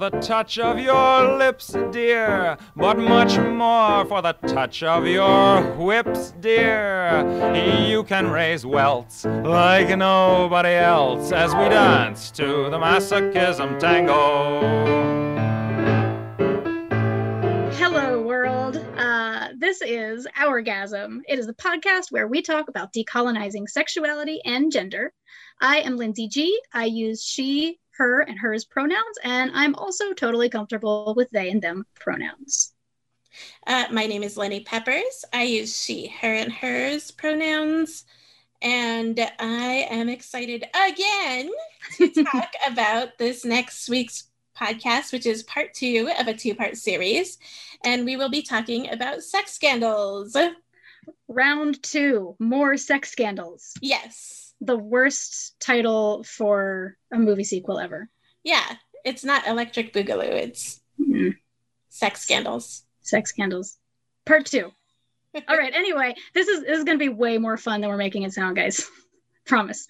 for the touch of your lips, dear, but much more for the touch of your whips, dear. You can raise welts like nobody else as we dance to the masochism tango. Hello, world. This is Ourgasm. It is the podcast where we talk about decolonizing sexuality and gender. I am Lindsay G. I use she, her, and hers pronouns, and I'm also totally comfortable with they and them pronouns. My name is Lenny Peppers. I use she, her, and hers pronouns, and I am excited again to talk about this next week's podcast, which is part two of a two-part series, and we will be talking about sex scandals. Round two, more sex scandals. Yes. The worst title for a movie sequel ever. Yeah, it's not Electric Boogaloo, it's Sex Scandals. Sex Scandals. Part two. All right, anyway, this is going to be way more fun than we're making it sound, guys. Promise.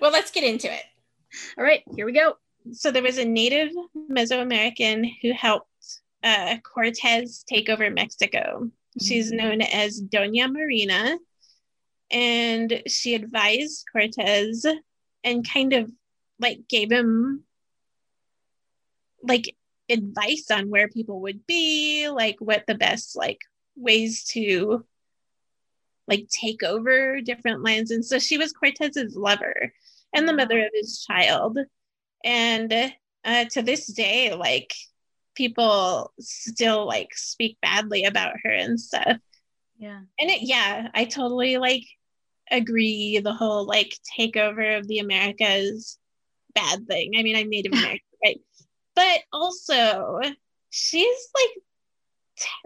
Well, let's get into it. All right, here we go. So there was a native Mesoamerican who helped Cortez take over Mexico. Mm-hmm. She's known as Doña Marina, and she advised Cortez and kind of like gave him like advice on where people would be, like what the best like ways to like take over different lands. And so she was Cortez's lover and the mother of his child. And to this day, like, people still, like, speak badly about her and stuff. Yeah. And I totally, like, agree the whole, like, takeover of the Americas bad thing. I mean, I'm Native American, right? But also, she's,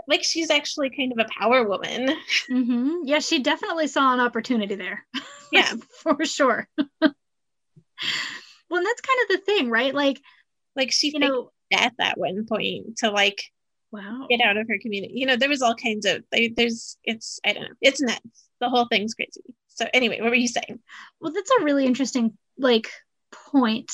like, she's actually kind of a power woman. Mm-hmm. Yeah, she definitely saw an opportunity there. Yeah. For sure. Well, and that's kind of the thing, right? Like she faked death at one point to like, wow, get out of her community. You know, there was all kinds of I don't know, it's nuts. The whole thing's crazy. So anyway, what were you saying? Well, that's a really interesting like point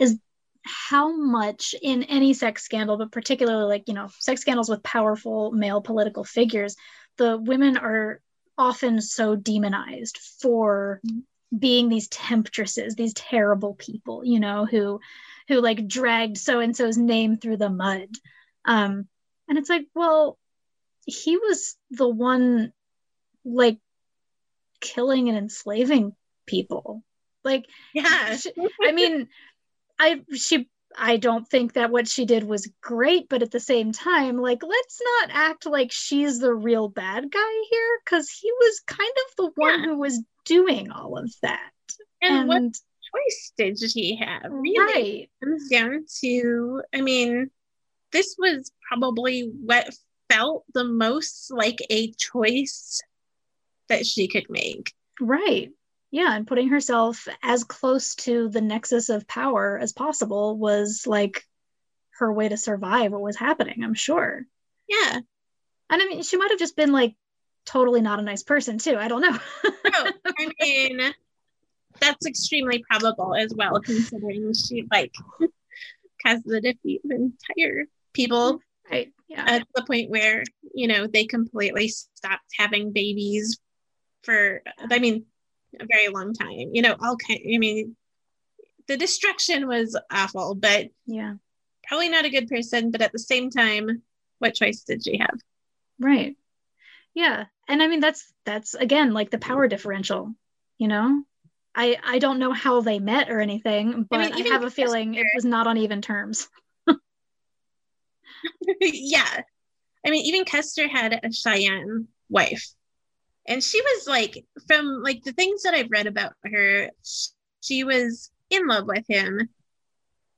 is how much in any sex scandal, but particularly like, you know, sex scandals with powerful male political figures, the women are often so demonized for being these temptresses, these terrible people, you know, who like dragged so-and-so's name through the mud. And it's like, well, he was the one like killing and enslaving people. Like, yeah, I don't think that what she did was great, but at the same time, like, let's not act like she's the real bad guy here, because he was kind of the one who was doing all of that. And what choice did she have? Really, right. Comes down to, I mean, this was probably what felt the most like a choice that she could make. Right. Yeah, and putting herself as close to the nexus of power as possible was like her way to survive what was happening, I'm sure. Yeah. And I mean, she might have just been like totally not a nice person too. I don't know. No, I mean, that's extremely probable as well, considering she like caused the defeat of entire people. Right. Yeah. At the point where, you know, they completely stopped having babies for, I mean, a very long time, you know, the destruction was awful, but yeah, probably not a good person, but at the same time, what choice did she have? Right. Yeah. And I mean, that's again, like the power differential, you know, I don't know how they met or anything, but I have a feeling it was not on even terms. Yeah. I mean, even Custer had a Cheyenne wife. And she was like, from like the things that I've read about her, she was in love with him,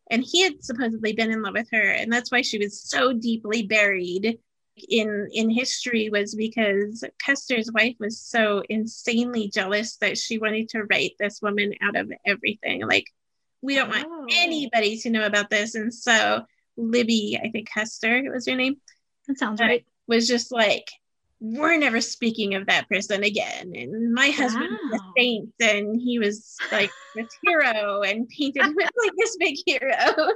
and he had supposedly been in love with her, and that's why she was so deeply buried in history, was because Custer's wife was so insanely jealous that she wanted to write this woman out of everything. Like, we don't want anybody to know about this. And so Libby, I think Custer was her name. That sounds right. Was just like, we're never speaking of that person again. And my husband was a saint, and he was like this hero and painted with like this big hero.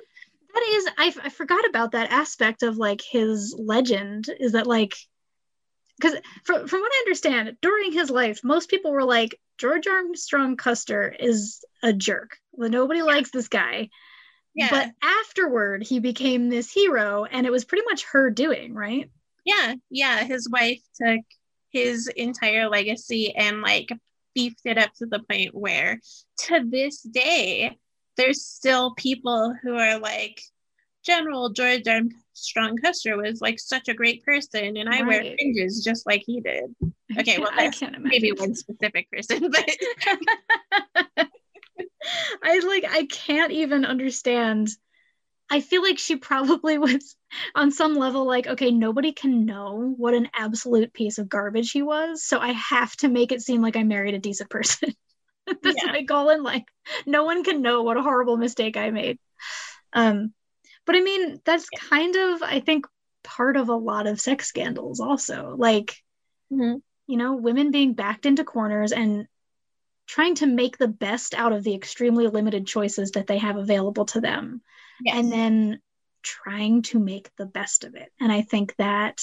That is, I forgot about that aspect of like his legend, is that like, because from what I understand, during his life, most people were like, George Armstrong Custer is a jerk. Well, nobody likes this guy. Yeah. But afterward, he became this hero, and it was pretty much her doing, right? Yeah, yeah. His wife took his entire legacy and like beefed it up to the point where, to this day, there's still people who are like, General George Armstrong Custer was like such a great person, and I wear fringes just like he did. Okay, well, I can't imagine. Maybe one specific person, but I can't even understand. I feel like she probably was on some level like, okay, nobody can know what an absolute piece of garbage he was, so I have to make it seem like I married a decent person. That's my goal in life. No one can know what a horrible mistake I made. But I mean, that's kind of, I think, part of a lot of sex scandals also. Like, you know, women being backed into corners and trying to make the best out of the extremely limited choices that they have available to them. Yes. And then trying to make the best of it. And I think that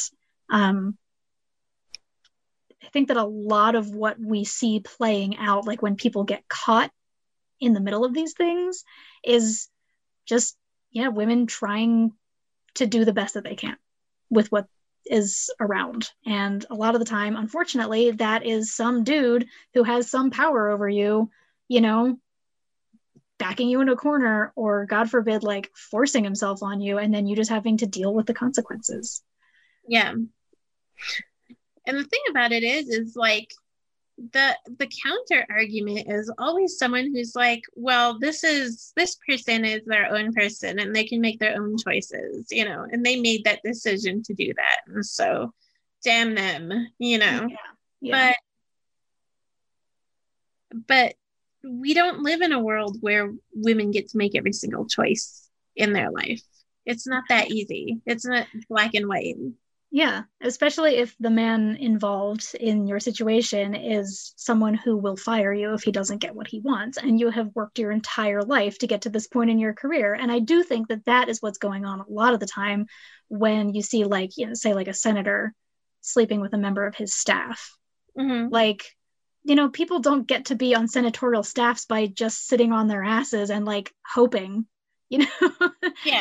a lot of what we see playing out, like when people get caught in the middle of these things, is just, women trying to do the best that they can with what is around. And a lot of the time, unfortunately, that is some dude who has some power over you, you know, backing you into a corner, or God forbid, like forcing himself on you, and then you just having to deal with the consequences. Yeah. And the thing about it is like, the counter argument is always someone who's like, well, this person is their own person and they can make their own choices, you know, and they made that decision to do that, and so damn them, you know. Yeah. But we don't live in a world where women get to make every single choice in their life. It's not that easy. It's not black and white. Yeah, especially if the man involved in your situation is someone who will fire you if he doesn't get what he wants, and you have worked your entire life to get to this point in your career. And I do think that that is what's going on a lot of the time when you see, like, you know, say like a senator sleeping with a member of his staff. Mm-hmm. Like, you know, people don't get to be on senatorial staffs by just sitting on their asses and like hoping. You know,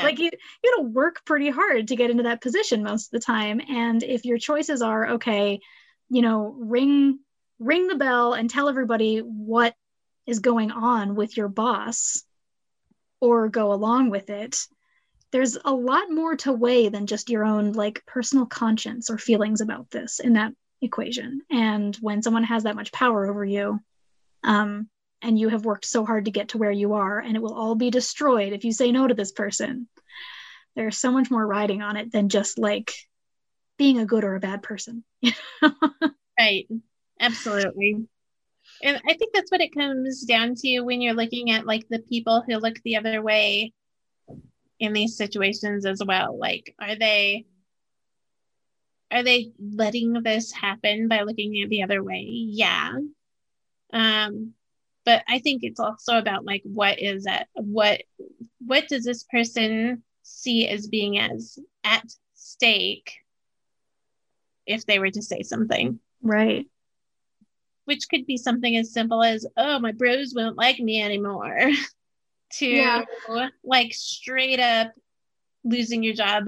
like you gotta work pretty hard to get into that position most of the time. And if your choices are, okay, you know, ring the bell and tell everybody what is going on with your boss, or go along with it, there's a lot more to weigh than just your own like personal conscience or feelings about this in that equation. And when someone has that much power over you, and you have worked so hard to get to where you are, and it will all be destroyed if you say no to this person. There's so much more riding on it than just like being a good or a bad person. Right. Absolutely. And I think that's what it comes down to when you're looking at like the people who look the other way in these situations as well. Like, are they letting this happen by looking at the other way? Yeah. But I think it's also about like, what is that? What does this person see as being as at stake if they were to say something? Right. Which could be something as simple as, oh, my bros won't like me anymore, to like straight up losing your job,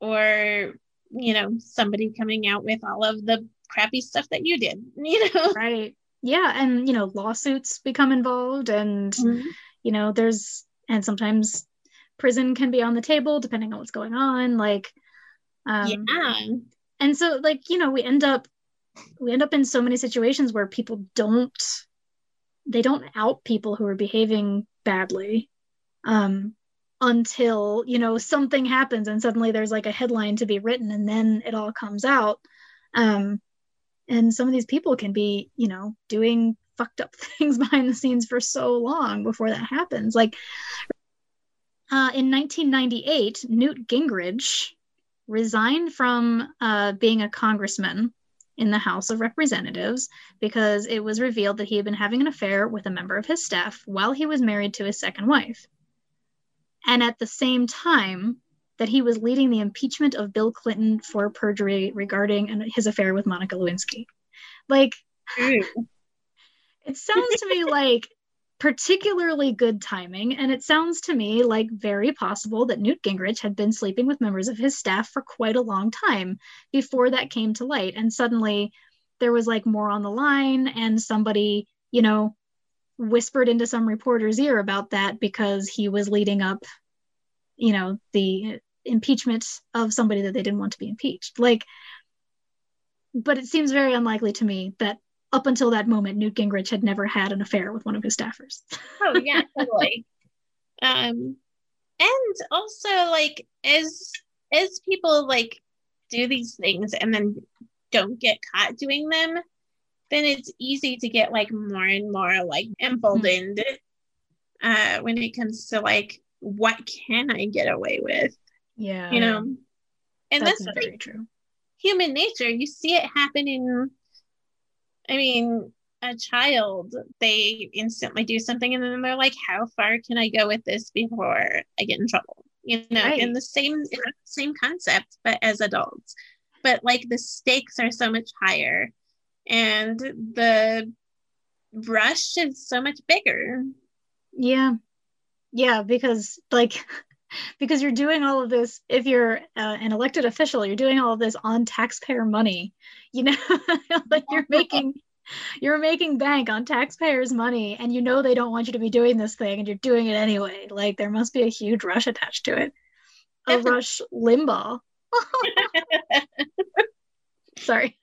or, you know, somebody coming out with all of the crappy stuff that you did, you know? Right. Yeah. And, you know, lawsuits become involved, and, you know, and sometimes prison can be on the table depending on what's going on. Like, and so like, you know, we end up in so many situations where people don't out people who are behaving badly, until, you know, something happens and suddenly there's like a headline to be written, and then it all comes out. And some of these people can be, you know, doing fucked up things behind the scenes for so long before that happens. Like, in 1998, Newt Gingrich resigned from being a congressman in the House of Representatives because it was revealed that he had been having an affair with a member of his staff while he was married to his second wife. And at the same time that he was leading the impeachment of Bill Clinton for perjury regarding his affair with Monica Lewinsky. Like, it sounds to me like particularly good timing, and it sounds to me like very possible that Newt Gingrich had been sleeping with members of his staff for quite a long time before that came to light, and suddenly there was like more on the line, and somebody, you know, whispered into some reporter's ear about that because he was leading up, you know, the impeachment of somebody that they didn't want to be impeached. Like, but it seems very unlikely to me that up until that moment, Newt Gingrich had never had an affair with one of his staffers. Oh, yeah, totally. And also, like, as people, like, do these things and then don't get caught doing them, then it's easy to get, like, more and more, like, emboldened when it comes to, like, what can I get away with? Yeah. You know? And that's very, like, true. Human nature. You see it happen in... I mean, a child, they instantly do something and then they're like, how far can I go with this before I get in trouble? You know, right. And the same concept, but as adults. But like the stakes are so much higher and the brush is so much bigger. Yeah. Yeah, because like... Because you're doing all of this, if you're an elected official, you're doing all of this on taxpayer money, you know, like you're making bank on taxpayers' money, and you know they don't want you to be doing this thing, and you're doing it anyway. Like there must be a huge rush attached to it, a rush Limbaugh. Sorry.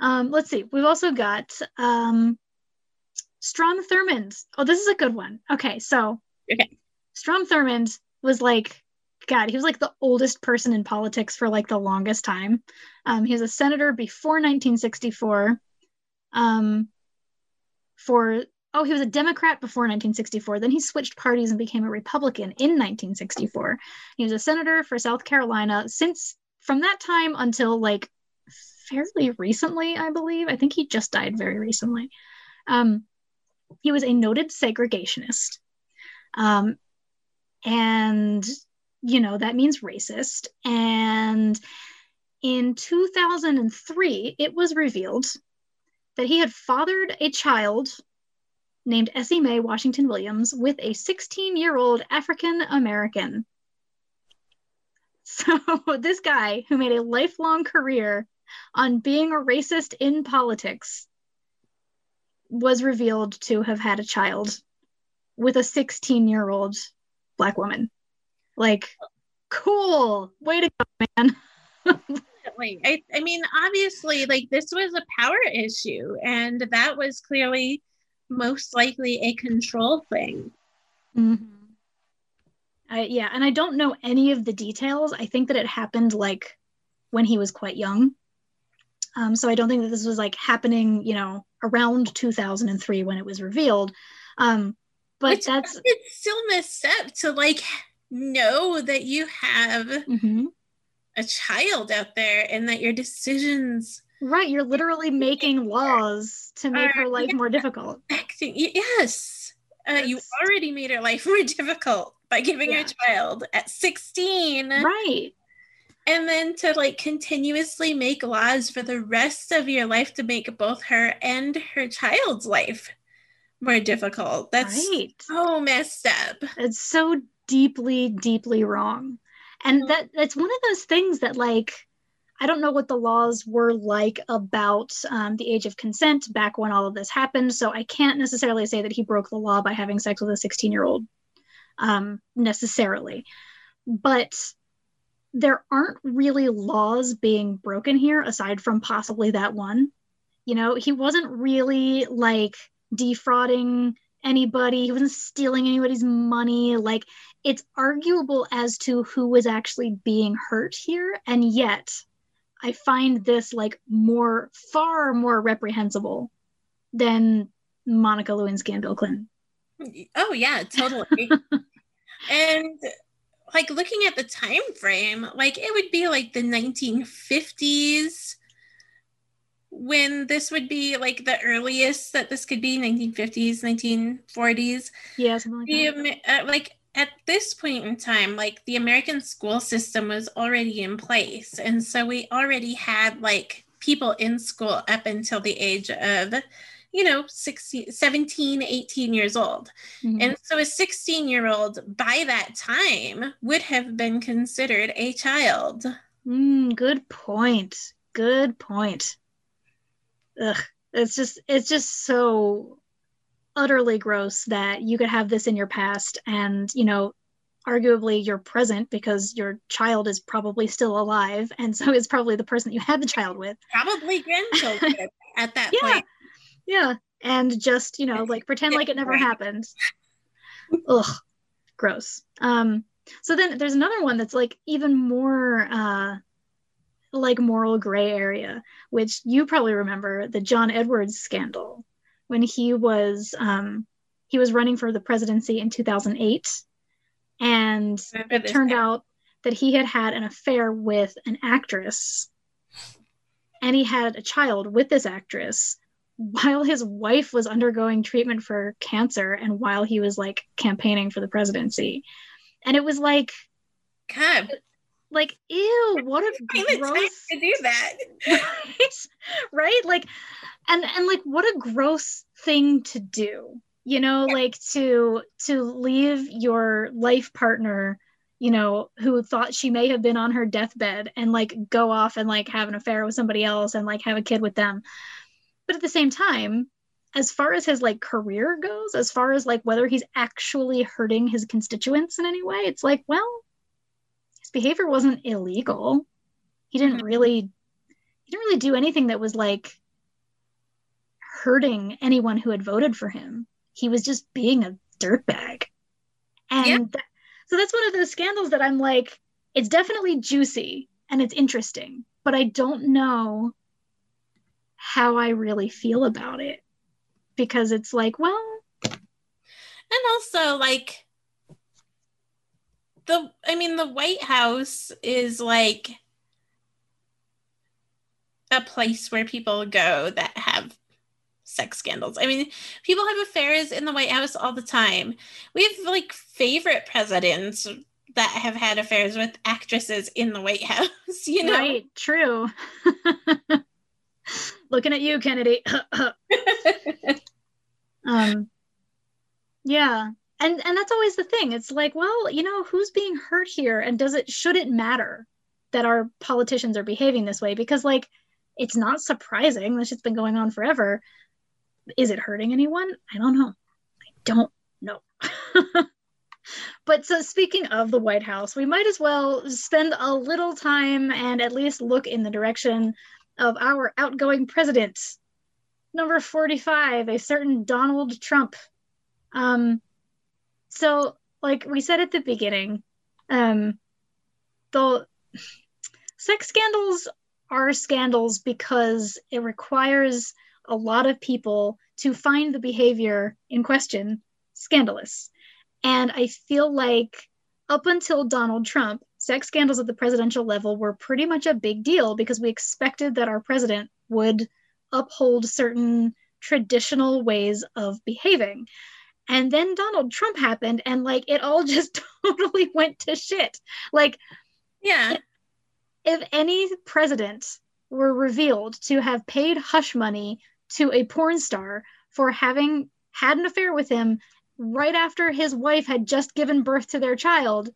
Let's see. We've also got. Strom Thurmond. Oh, this is a good one. Okay, so Strom Thurmond was like, God, he was like the oldest person in politics for like the longest time. He was a senator before 1964. He was a Democrat before 1964. Then he switched parties and became a Republican in 1964. He was a senator for South Carolina from that time until like fairly recently, I believe. I think he just died very recently. He was a noted segregationist. And, you know, that means racist. And in 2003, it was revealed that he had fathered a child named Essie Mae Washington Williams with a 16-year-old African American. So this guy who made a lifelong career on being a racist in politics was revealed to have had a child with a 16-year-old Black woman. Like, cool. Way to go, man. I mean, obviously, like, this was a power issue, and that was clearly most likely a control thing. Mm-hmm. Yeah, and I don't know any of the details. I think that it happened, like, when he was quite young. So I don't think that this was, like, happening, you know, around 2003 when it was revealed. But it's still messed up to like know that you have a child out there and that your decisions. Right. You're literally making laws to make her life more difficult. Yes. You already made her life more difficult by giving her a child at 16. Right. And then to like continuously make laws for the rest of your life to make both her and her child's life more difficult. That's so messed up. It's so deeply, deeply wrong. And that's one of those things that like, I don't know what the laws were like about the age of consent back when all of this happened. So I can't necessarily say that he broke the law by having sex with a 16-year-old necessarily. But there aren't really laws being broken here aside from possibly that one. You know, he wasn't really like defrauding anybody. He wasn't stealing anybody's money. Like, it's arguable as to who was actually being hurt here. And yet I find this like far more reprehensible than Monica Lewinsky and Bill Clinton. Oh yeah, totally. And like looking at the time frame, like it would be like the 1950s when this would be like the earliest that this could be, 1950s, 1940s. Yeah, something like that. Like at this point in time, like the American school system was already in place. And so we already had like people in school up until the age of, you know, 16, 17, 18 years old. Mm-hmm. And so a 16-year-old by that time would have been considered a child. Good point. Good point. Ugh, it's just so utterly gross that you could have this in your past and, you know, arguably your present, because your child is probably still alive. And so is probably the person you had the child with. Probably grandchildren at that point. Yeah. And just, you know, like pretend like it never happened. Ugh, gross. So then there's another one that's like even more like moral gray area, which you probably remember, the John Edwards scandal, when he was running for the presidency in 2008. And it turned out that he had had an affair with an actress, and he had a child with this actress while his wife was undergoing treatment for cancer and while he was like campaigning for the presidency. And it was like, God, like, ew, what a gross to do that. Right? Like, and like, what a gross thing to do, you know, like to leave your life partner, you know, who thought she may have been on her deathbed, and like go off and like have an affair with somebody else and like have a kid with them. But at the same time, as far as his like career goes, as far as like whether he's actually hurting his constituents in any way, it's like, well, his behavior wasn't illegal. He didn't really do anything that was like hurting anyone who had voted for him. He was just being a dirtbag. And so that's one of those scandals that I'm like, it's definitely juicy and it's interesting, but I don't know how I really feel about it, because it's like, well, and also like the White House is like a place where people go that have sex scandals. I mean, people have affairs in the White House all the time. We have like favorite presidents that have had affairs with actresses in the White House, you know? Right, true. Looking at you, Kennedy. Yeah. And that's always the thing. It's like, well, you know, who's being hurt here? And should it matter that our politicians are behaving this way? Because like, it's not surprising. This shit's been going on forever. Is it hurting anyone? I don't know. But so speaking of the White House, we might as well spend a little time and at least look in the direction of our outgoing president, number 45, a certain Donald Trump. So like we said at the beginning, the sex scandals are scandals because it requires a lot of people to find the behavior in question scandalous. And I feel like up until Donald Trump, sex scandals at the presidential level were pretty much a big deal because we expected that our president would uphold certain traditional ways of behaving. And then Donald Trump happened and like it all just totally went to shit. Like, yeah, if any president were revealed to have paid hush money to a porn star for having had an affair with him right after his wife had just given birth to their child,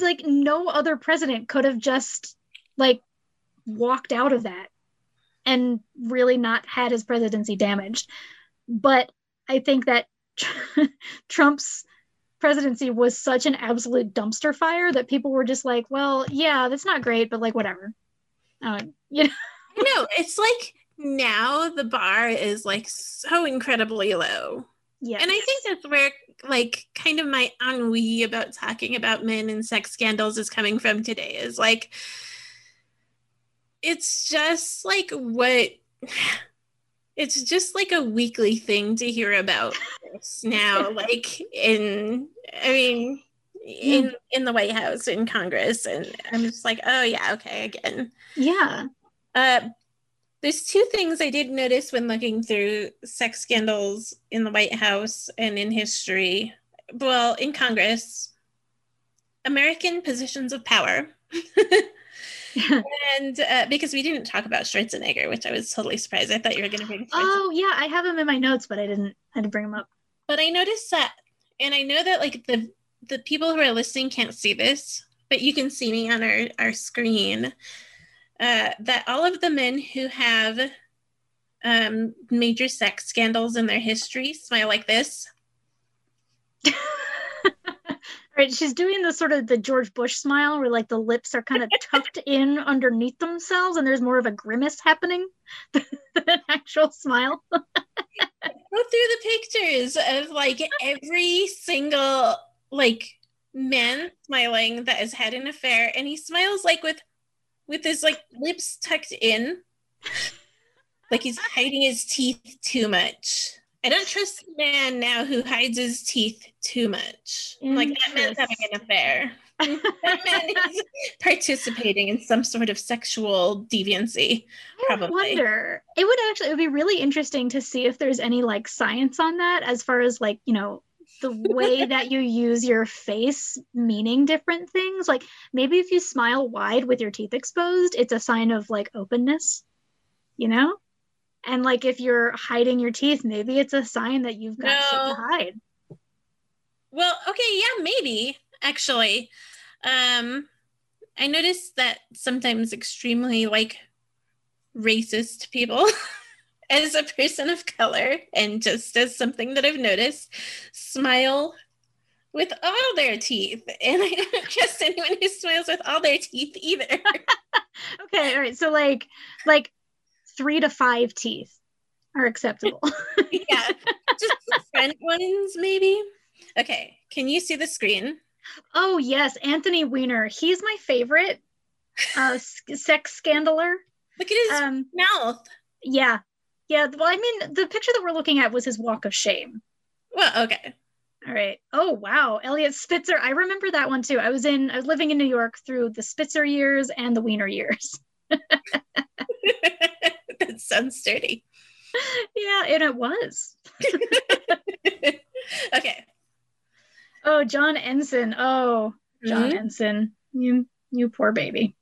like no other president could have just like walked out of that and really not had his presidency damaged. But I think that Trump's presidency was such an absolute dumpster fire that people were just like, well, yeah, that's not great, but like whatever. You know? I know, it's like now the bar is like so incredibly low. Yeah. And I think that's where like kind of my ennui about talking about men and sex scandals is coming from today, is like, it's just like a weekly thing to hear about this now, like in the White House, in Congress. And I'm just like, oh yeah, okay, again. Yeah. There's two things I did notice when looking through sex scandals in the White House and in history, well, in Congress, American positions of power. And because we didn't talk about Schwarzenegger, which I was totally surprised. I thought you were going to bring Schwarzenegger. Oh, yeah, I have him in my notes, but I didn't. I had to bring him up. But I noticed that, and I know that like the people who are listening can't see this, but you can see me on our screen. That all of the men who have major sex scandals in their history smile like this. Right, she's doing the sort of the George Bush smile where like the lips are kind of tucked in underneath themselves and there's more of a grimace happening than an actual smile. Go through the pictures of like every single like man smiling that has had an affair, and he smiles like with his like lips tucked in, like he's hiding his teeth too much. I don't trust a man now who hides his teeth too much. Like that man's having an affair. That man is participating in some sort of sexual deviancy. Probably. I wonder. It would be really interesting to see if there's any like science on that, as far as like, you know, the way that you use your face meaning different things. Like maybe if you smile wide with your teeth exposed, it's a sign of like openness, you know? And like if you're hiding your teeth, maybe it's a sign that you've got shit to hide. Well, okay, yeah, maybe, actually. I noticed that sometimes extremely like racist people as a person of color, and just as something that I've noticed, smile with all their teeth. And I don't trust anyone who smiles with all their teeth either. Okay, all right. So like 3 to 5 teeth are acceptable. Yeah, just the front ones maybe. Okay, can you see the screen? Oh yes, Anthony Weiner. He's my favorite sex scandaler. Look at his mouth. Yeah. Yeah, well, I mean, the picture that we're looking at was his walk of shame. Well, okay. All right. Oh, wow. Elliot Spitzer. I remember that one, too. I was living in New York through the Spitzer years and the Weiner years. That sounds dirty. Yeah, and it was. Okay. Oh, John Ensign. Oh, John Ensign. You poor baby.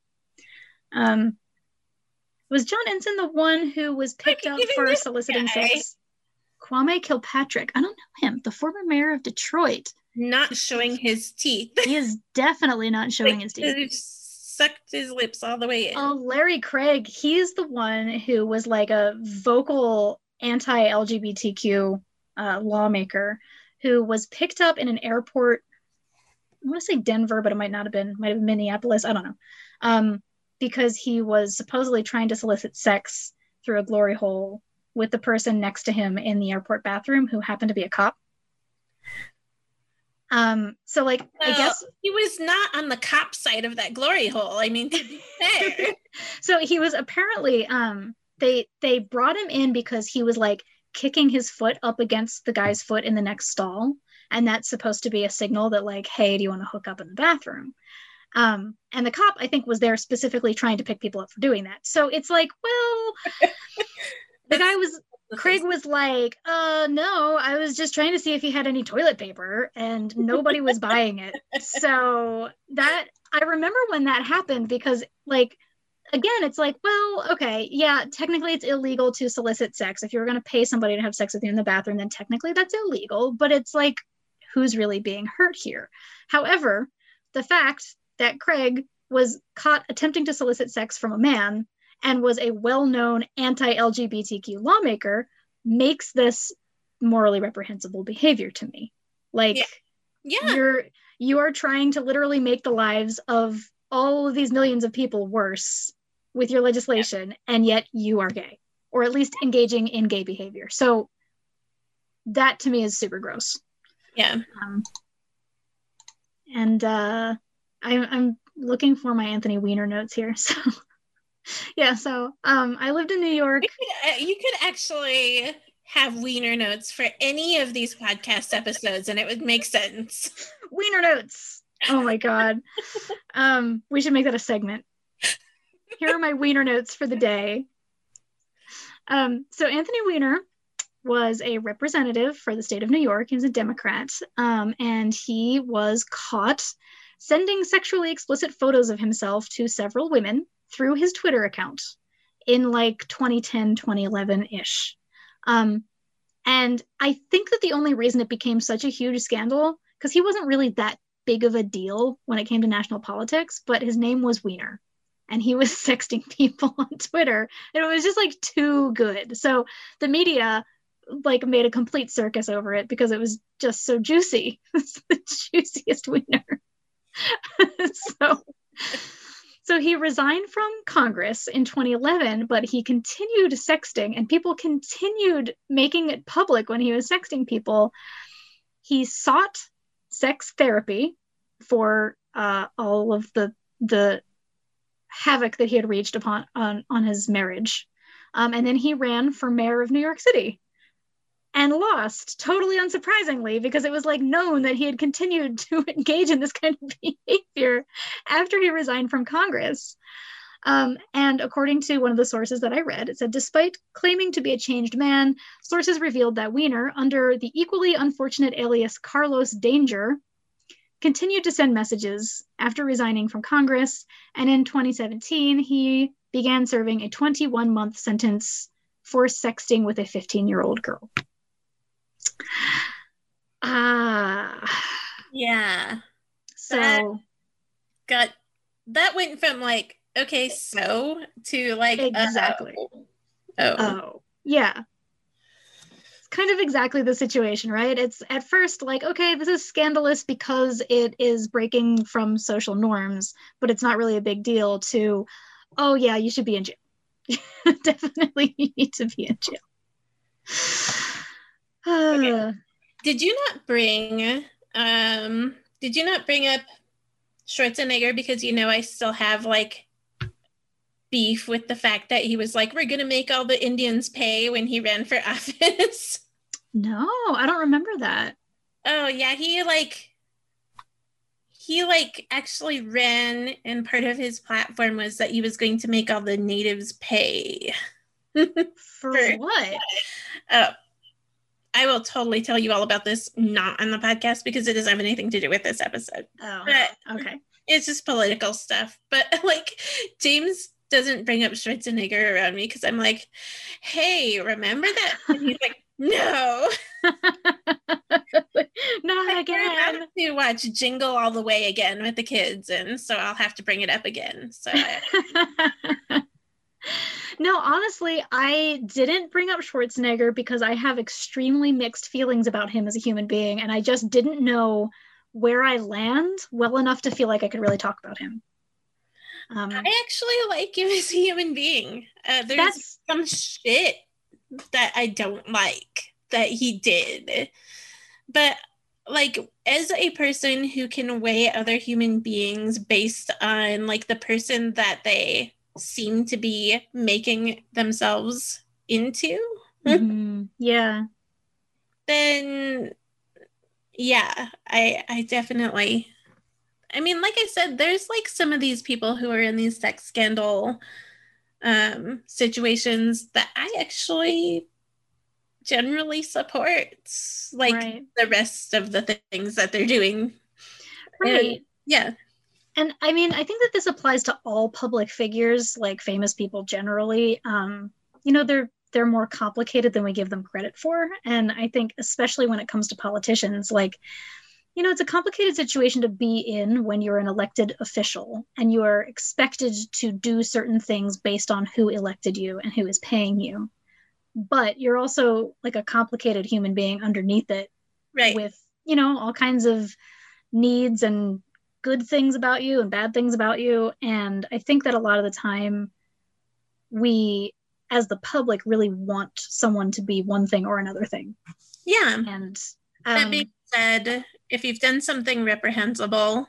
Was John Ensign the one who was picked up for soliciting sex? Kwame Kilpatrick. I don't know him. The former mayor of Detroit. Not showing his teeth. He is definitely not showing his teeth. He sucked his lips all the way in. Oh, Larry Craig. He's the one who was like a vocal anti-LGBTQ lawmaker who was picked up in an airport. I want to say Denver, but it might not have been. Might have been Minneapolis. I don't know. Because he was supposedly trying to solicit sex through a glory hole with the person next to him in the airport bathroom who happened to be a cop. So like, well, I guess he was not on the cop side of that glory hole. I mean, to be fair. So he was apparently, they brought him in because he was like kicking his foot up against the guy's foot in the next stall. And that's supposed to be a signal that like, hey, do you want to hook up in the bathroom? And the cop, I think, was there specifically trying to pick people up for doing that. So it's like, well, Craig was like, no, I was just trying to see if he had any toilet paper, and nobody was buying it. So that, I remember when that happened, because like, again, it's like, well, okay, yeah, technically it's illegal to solicit sex. If you're going to pay somebody to have sex with you in the bathroom, then technically that's illegal, but it's like, who's really being hurt here? However, the fact that Craig was caught attempting to solicit sex from a man and was a well-known anti-LGBTQ lawmaker makes this morally reprehensible behavior to me. Like, yeah. You are trying to literally make the lives of all of these millions of people worse with your legislation, and yet you are gay, or at least engaging in gay behavior. So that to me is super gross. Yeah. I'm looking for my Anthony Weiner notes here. So, yeah. So, I lived in New York. You could actually have Weiner notes for any of these podcast episodes, and it would make sense. Weiner notes. Oh my God. We should make that a segment. Here are my Weiner notes for the day. So Anthony Weiner was a representative for the state of New York. He was a Democrat, and he was caught sending sexually explicit photos of himself to several women through his Twitter account in like 2010, 2011-ish. And I think that the only reason it became such a huge scandal, because he wasn't really that big of a deal when it came to national politics, but his name was Weiner. And he was sexting people on Twitter. And it was just like too good. So the media like made a complete circus over it because it was just so juicy. It's the juiciest Weiner. So he resigned from Congress in 2011, but he continued sexting and people continued making it public when he was sexting people. He sought sex therapy for all of the havoc that he had wreaked upon on his marriage. And then he ran for mayor of New York City and lost, totally unsurprisingly, because it was like known that he had continued to engage in this kind of behavior after he resigned from Congress. And according to one of the sources that I read, it said, despite claiming to be a changed man, sources revealed that Weiner, under the equally unfortunate alias Carlos Danger, continued to send messages after resigning from Congress. And in 2017, he began serving a 21-month sentence for sexting with a 15-year-old girl. Yeah. So that went from like, okay, so to like, exactly. Oh. Yeah. Kind of exactly the situation, right? It's at first like, okay, this is scandalous because it is breaking from social norms, but it's not really a big deal to, oh yeah, you should be in jail. Definitely you need to be in jail. Okay. Did you not bring up Schwarzenegger because, you know, I still have like beef with the fact that he was like, we're going to make all the Indians pay when he ran for office. No, I don't remember that. Oh yeah. He actually ran, and part of his platform was that he was going to make all the natives pay. for what? I will totally tell you all about this, not on the podcast, because it doesn't have anything to do with this episode. Oh, but okay. It's just political stuff. But like James doesn't bring up Schwarzenegger around me because I'm like, hey, remember that? And he's like, no. Not again. I have to watch Jingle All the Way again with the kids, and so I'll have to bring it up again. So no, honestly, I didn't bring up Schwarzenegger because I have extremely mixed feelings about him as a human being, and I just didn't know where I land well enough to feel like I could really talk about him. I actually like him as a human being. There's some shit that I don't like that he did. But like as a person who can weigh other human beings based on like the person that they seem to be making themselves into. Mm-hmm. Yeah. Then yeah, I definitely, I mean, like I said, there's like some of these people who are in these sex scandal situations that I actually generally support, like right. The rest of the things that they're doing. Right. Yeah. And I mean, I think that this applies to all public figures, like famous people generally. You know, they're more complicated than we give them credit for. And I think especially when it comes to politicians, like, you know, it's a complicated situation to be in when you're an elected official and you are expected to do certain things based on who elected you and who is paying you. But you're also like a complicated human being underneath it. Right. With, you know, all kinds of needs and good things about you and bad things about you. And I think that a lot of the time we, as the public, really want someone to be one thing or another thing. Yeah. And that being said, if you've done something reprehensible,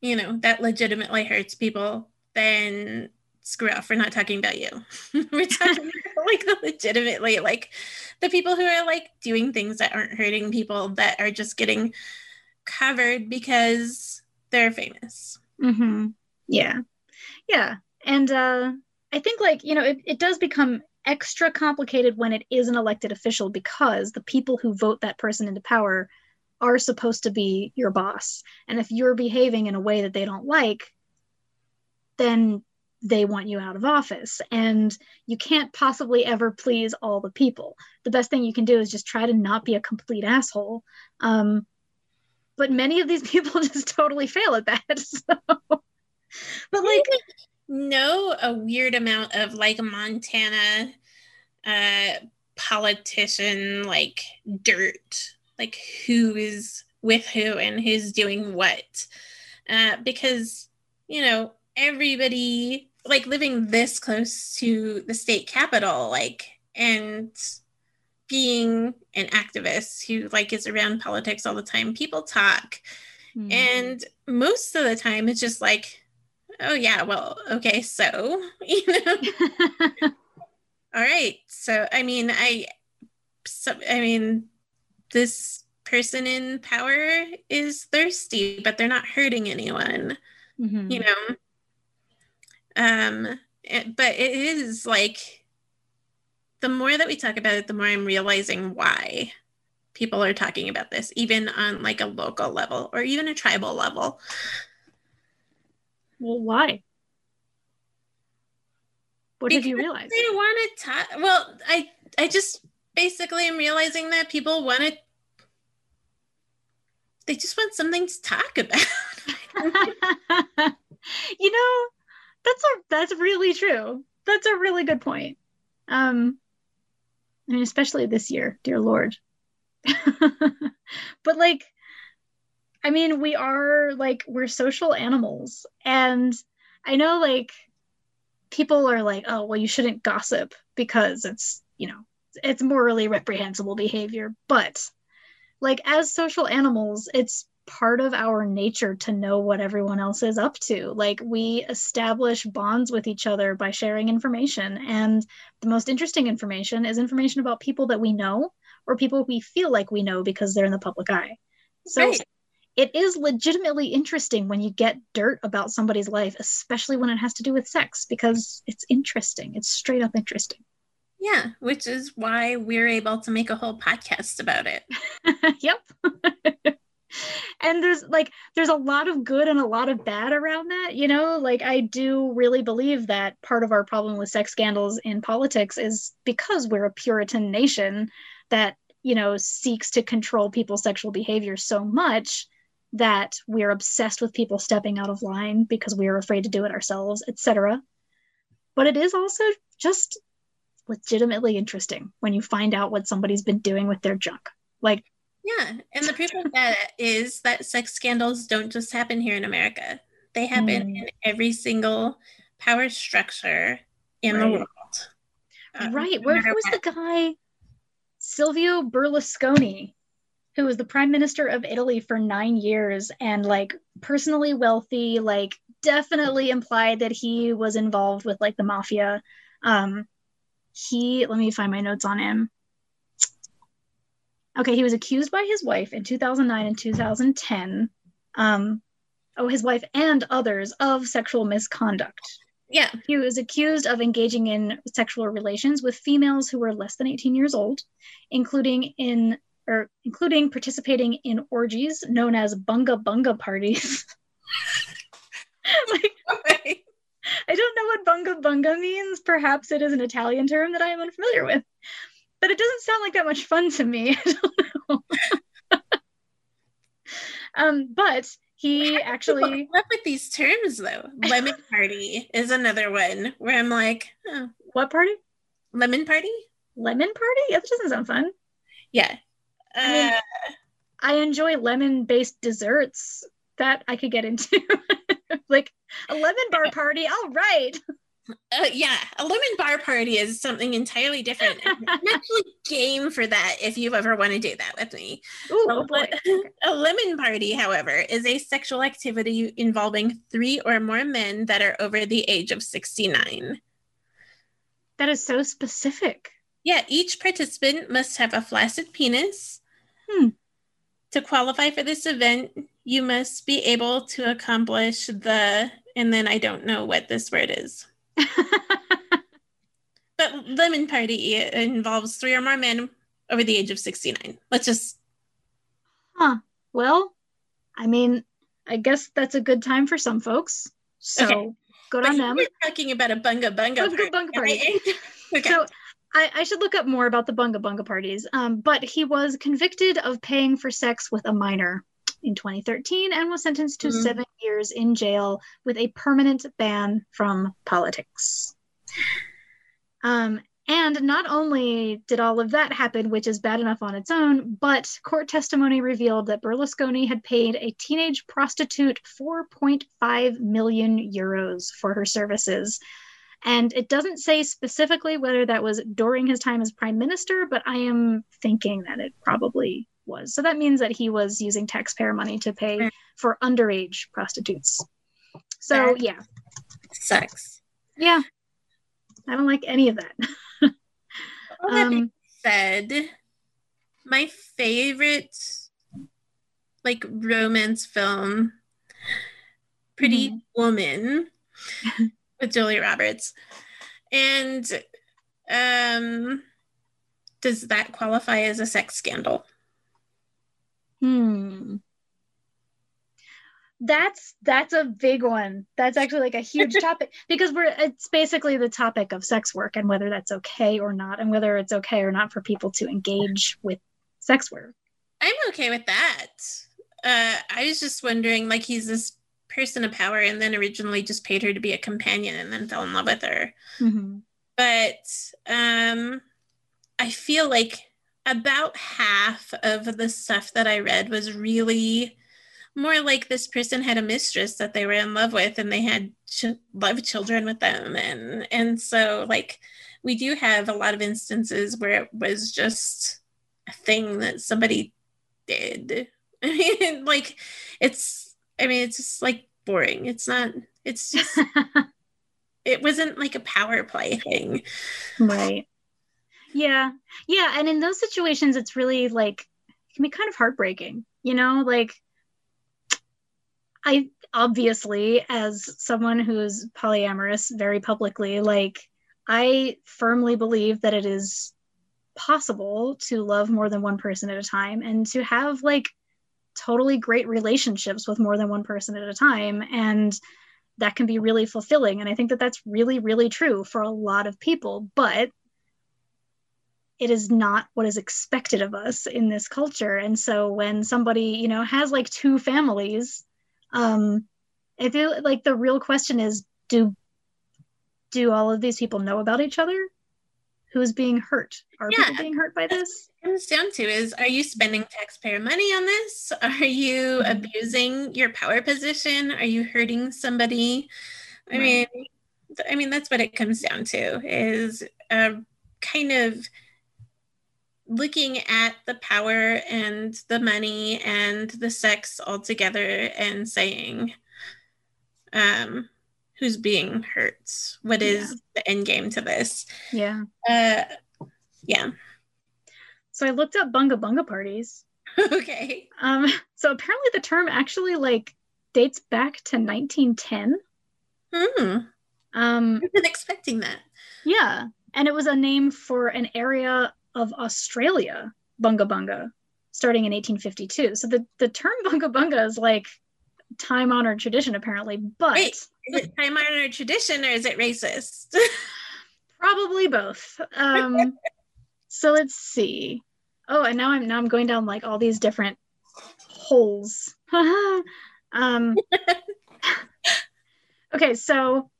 you know, that legitimately hurts people, then screw off. We're not talking about you. We're talking about like the legitimately, like the people who are like doing things that aren't hurting people, that are just getting covered because they're famous. Mm-hmm. Yeah. And I think like, you know, it does become extra complicated when it is an elected official, because the people who vote that person into power are supposed to be your boss. And if you're behaving in a way that they don't like, then they want you out of office. And you can't possibly ever please all the people. The best thing you can do is just try to not be a complete asshole. But many of these people just totally fail at that. So. But like, know a weird amount of like Montana politician, like dirt, like who is with who and who's doing what. Because, you know, everybody like living this close to the state capitol, like, and being an activist who like is around politics all the time, people talk. Mm. And most of the time it's just like, oh yeah, well, okay, so, you know, all right. So, I mean, this person in power is thirsty, but they're not hurting anyone, mm-hmm. you know? But it is like, the more that we talk about it, the more I'm realizing why people are talking about this, even on like a local level or even a tribal level. Well, why? What did you realize? They want to talk. Well, I just basically am realizing that people want to. They just want something to talk about. You know, that's really true. That's a really good point. I mean, especially this year, dear Lord. But like. I mean, we are like, we're social animals. And I know like people are like, oh, well, you shouldn't gossip because it's, you know, it's morally reprehensible behavior. But like as social animals, it's part of our nature to know what everyone else is up to. Like we establish bonds with each other by sharing information. And the most interesting information is information about people that we know or people we feel like we know because they're in the public eye. So. Right. It is legitimately interesting when you get dirt about somebody's life, especially when it has to do with sex, because it's interesting. It's straight up interesting. Yeah, which is why we're able to make a whole podcast about it. Yep. And there's a lot of good and a lot of bad around that, you know? Like, I do really believe that part of our problem with sex scandals in politics is because we're a Puritan nation that, you know, seeks to control people's sexual behavior so much that we're obsessed with people stepping out of line because we're afraid to do it ourselves, etc. But it is also just legitimately interesting when you find out what somebody's been doing with their junk. Like, yeah, and the proof of that is that sex scandals don't just happen here in America. They happen in every single power structure in the world. Right. Where was the guy, Silvio Berlusconi, who was the prime minister of Italy for 9 years and like personally wealthy, like definitely implied that he was involved with like the mafia. Let me find my notes on him. Okay. He was accused by his wife in 2009 and 2010. His wife and others of sexual misconduct. Yeah. He was accused of engaging in sexual relations with females who were less than 18 years old, including participating in orgies known as bunga bunga parties. Like, I don't know what bunga bunga means. Perhaps it is an Italian term that I am unfamiliar with, but it doesn't sound like that much fun to me. I don't know. But he actually... What with these terms, though? Lemon party is another one where I'm like... Oh. What party? Lemon party? Lemon party? Yeah, that doesn't sound fun. Yeah. I mean, I enjoy lemon-based desserts that I could get into. Like a lemon bar party, all right. Yeah, a lemon bar party is something entirely different. I'm actually game for that if you ever want to do that with me. Ooh, a lemon party, however, is a sexual activity involving 3 or more men that are over the age of 69. That is so specific. Yeah, each participant must have a flaccid penis. To qualify for this event, you must be able to accomplish the, and then I don't know what this word is. But Lemon Party involves 3 or more men over the age of 69. Let's just... Huh. Well, I mean, I guess that's a good time for some folks. So okay. Good but on them. We're talking about a bunga bunga party. Bunga party. Okay. So I should look up more about the bunga bunga parties. But he was convicted of paying for sex with a minor in 2013 and was sentenced to 7 years in jail with a permanent ban from politics. And not only did all of that happen, which is bad enough on its own, but court testimony revealed that Berlusconi had paid a teenage prostitute 4.5 million euros for her services. And it doesn't say specifically whether that was during his time as prime minister, but I am thinking that it probably was. So that means that he was using taxpayer money to pay for underage prostitutes. So, yeah. Sucks. Yeah. I don't like any of that. All that being said, my favorite, like, romance film, Pretty Woman, with Julia Roberts. And does that qualify as a sex scandal? That's a big one. That's actually like a huge topic because it's basically the topic of sex work and whether that's okay or not, and whether it's okay or not for people to engage with sex work. I'm okay with that. I was just wondering, like, he's this person of power and then originally just paid her to be a companion and then fell in love with her. Mm-hmm. But I feel like about half of the stuff that I read was really... more like this person had a mistress that they were in love with and they had love children with them. And so, like, we do have a lot of instances where it was just a thing that somebody did. I mean, like, it's just, like, boring. It's just, it wasn't, like, a power play thing. Right. Yeah. Yeah. And in those situations, it's really, like, it can be kind of heartbreaking, you know? Like, I obviously, as someone who's polyamorous very publicly, like, I firmly believe that it is possible to love more than one person at a time and to have, like, totally great relationships with more than one person at a time. And that can be really fulfilling. And I think that that's really, really true for a lot of people, but it is not what is expected of us in this culture. And so when somebody, you know, has, like, 2 families, I feel like the real question is, do all of these people know about each other? Who's being hurt? Are people being hurt by this? What it comes down to is, are you spending taxpayer money on this? Are you abusing your power position? Are you hurting somebody? I right. mean, that's what it comes down to, is kind of looking at the power and the money and the sex all together and saying, who's being hurt? What is the end game to this? Yeah. Yeah. So I looked up bunga bunga parties. Okay. So apparently the term actually, like, dates back to 1910. I've been expecting that. Yeah. And it was a name for an area of Australia, bunga bunga, starting in 1852. So the term bunga bunga is, like, time-honored tradition, apparently, but... Wait, is it time-honored tradition or is it racist? Probably both. So let's see. Oh, and now I'm going down, like, all these different holes. Okay, so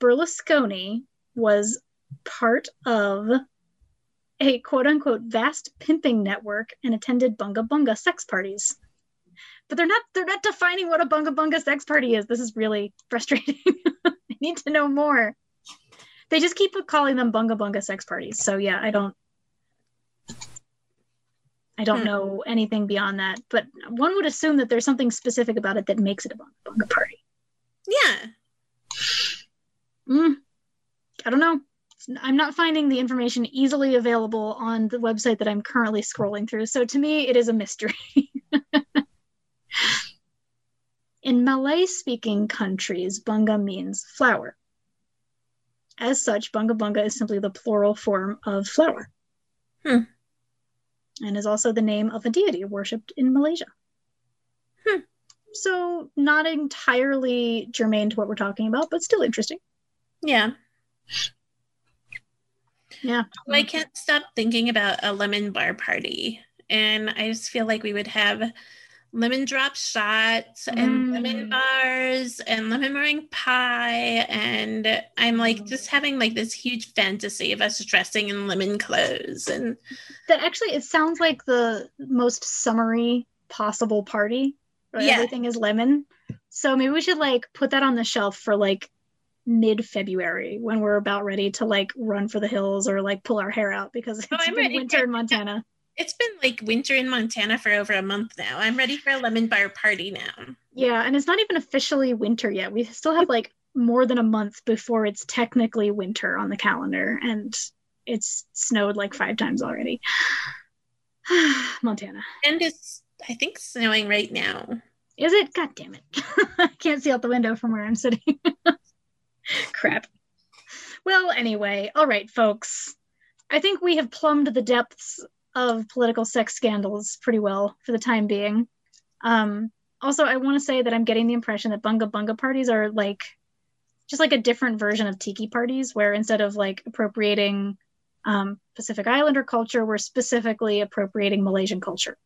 Berlusconi was part of a quote-unquote vast pimping network and attended bunga bunga sex parties. But they're not defining what a bunga bunga sex party is. This is really frustrating. I need to know more. They just keep calling them bunga bunga sex parties. So yeah, I don't know anything beyond that. But one would assume that there's something specific about it that makes it a bunga bunga party. Yeah. I don't know. I'm not finding the information easily available on the website that I'm currently scrolling through. So to me, it is a mystery. In Malay-speaking countries, bunga means flower. As such, bunga bunga is simply the plural form of flower. And is also the name of a deity worshipped in Malaysia. So not entirely germane to what we're talking about, but still interesting. Yeah. Yeah. I can't stop thinking about a lemon bar party. And I just feel like we would have lemon drop shots and lemon bars and lemon meringue pie. And I'm like just having like this huge fantasy of us dressing in lemon clothes. And that actually, it sounds like the most summery possible party. Right? Yeah. Everything is lemon. So maybe we should like put that on the shelf for like mid-February when we're about ready to like run for the hills or like pull our hair out, because it's been winter in Montana. It's been like winter in Montana for over a month now. I'm ready for a lemon bar party now. Yeah, and it's not even officially winter yet. We still have like more than a month before it's technically winter on the calendar, and it's snowed like 5 times already. Montana. And it's, I think, snowing right now. Is it? God damn it. I can't see out the window from where I'm sitting. Crap. Well, anyway, all right, folks. I think we have plumbed the depths of political sex scandals pretty well for the time being. Also, I want to say that I'm getting the impression that bunga bunga parties are like just like a different version of tiki parties, where instead of like appropriating Pacific Islander culture, we're specifically appropriating Malaysian culture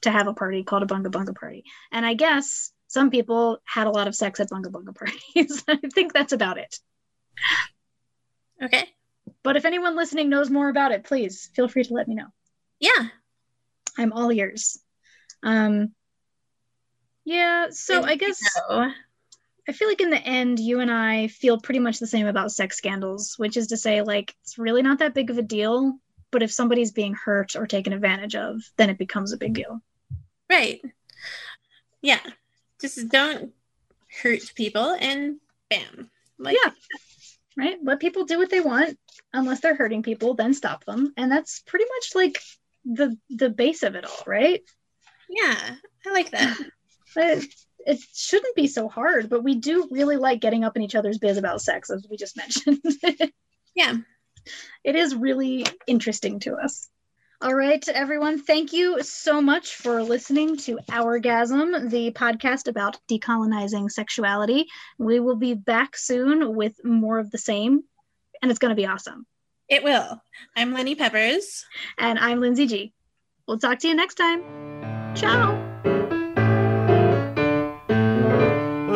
to have a party called a bunga bunga party. And I guess some people had a lot of sex at bunga bunga parties. I think that's about it. Okay. But if anyone listening knows more about it, please feel free to let me know. Yeah. I'm all ears. Yeah, so I guess I feel like in the end, you and I feel pretty much the same about sex scandals, which is to say, like, it's really not that big of a deal, but if somebody's being hurt or taken advantage of, then it becomes a big deal. Right. Yeah. Just don't hurt people, and bam. Like, yeah, right? Let people do what they want. Unless they're hurting people, then stop them. And that's pretty much like the base of it all, right? Yeah, I like that. It shouldn't be so hard, but we do really like getting up in each other's biz about sex, as we just mentioned. Yeah. It is really interesting to us. All right, everyone, thank you so much for listening to Ourgasm, the podcast about decolonizing sexuality. We will be back soon with more of the same, and it's going to be awesome. It will. I'm Lenny Peppers. And I'm Lindsay G. We'll talk to you next time. Ciao.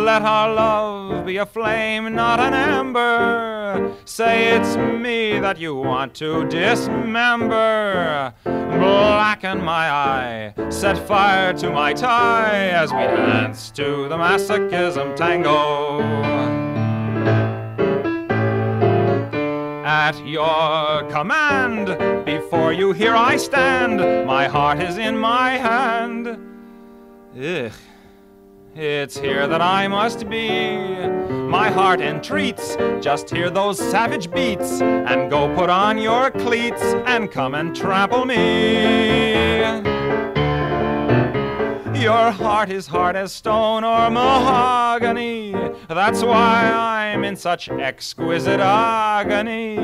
Let our love be a flame, not an ember. Say it's me that you want to dismember. Blacken my eye, set fire to my tie as we dance to the masochism tango. At your command, before you here I stand. My heart is in my hand. Ugh. It's here that I must be. My heart entreats, just hear those savage beats, and go put on your cleats, and come and trample me. Your heart is hard as stone or mahogany. That's why I'm in such exquisite agony.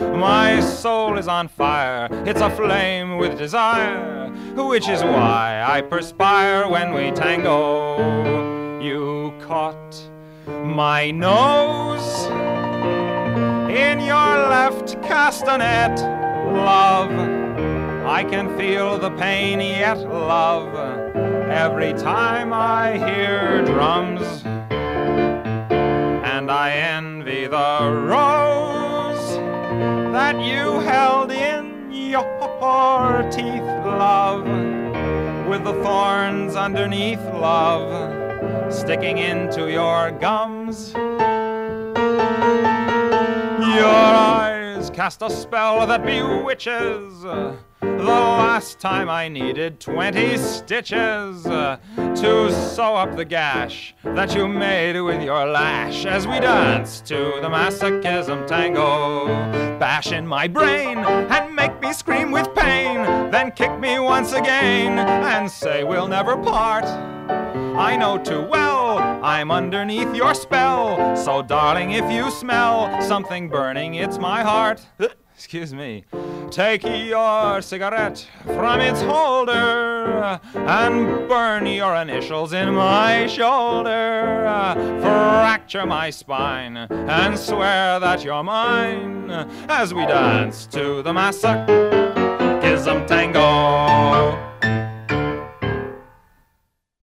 My soul is on fire, it's aflame with desire, which is why I perspire when we tango. You caught my nose in your left castanet, love. I can feel the pain yet, love, every time I hear drums. And I envy the rose that you held in your teeth, love, with the thorns underneath, love, sticking into your gums. Your eyes cast a spell that bewitches. The last time I needed 20 stitches to sew up the gash that you made with your lash as we danced to the masochism tango. Bash in my brain and make me scream with pain, then kick me once again and say we'll never part. I know too well I'm underneath your spell. So darling, if you smell something burning, it's my heart. Excuse me. Take your cigarette from its holder and burn your initials in my shoulder. Fracture my spine and swear that you're mine as we dance to the masochism tango.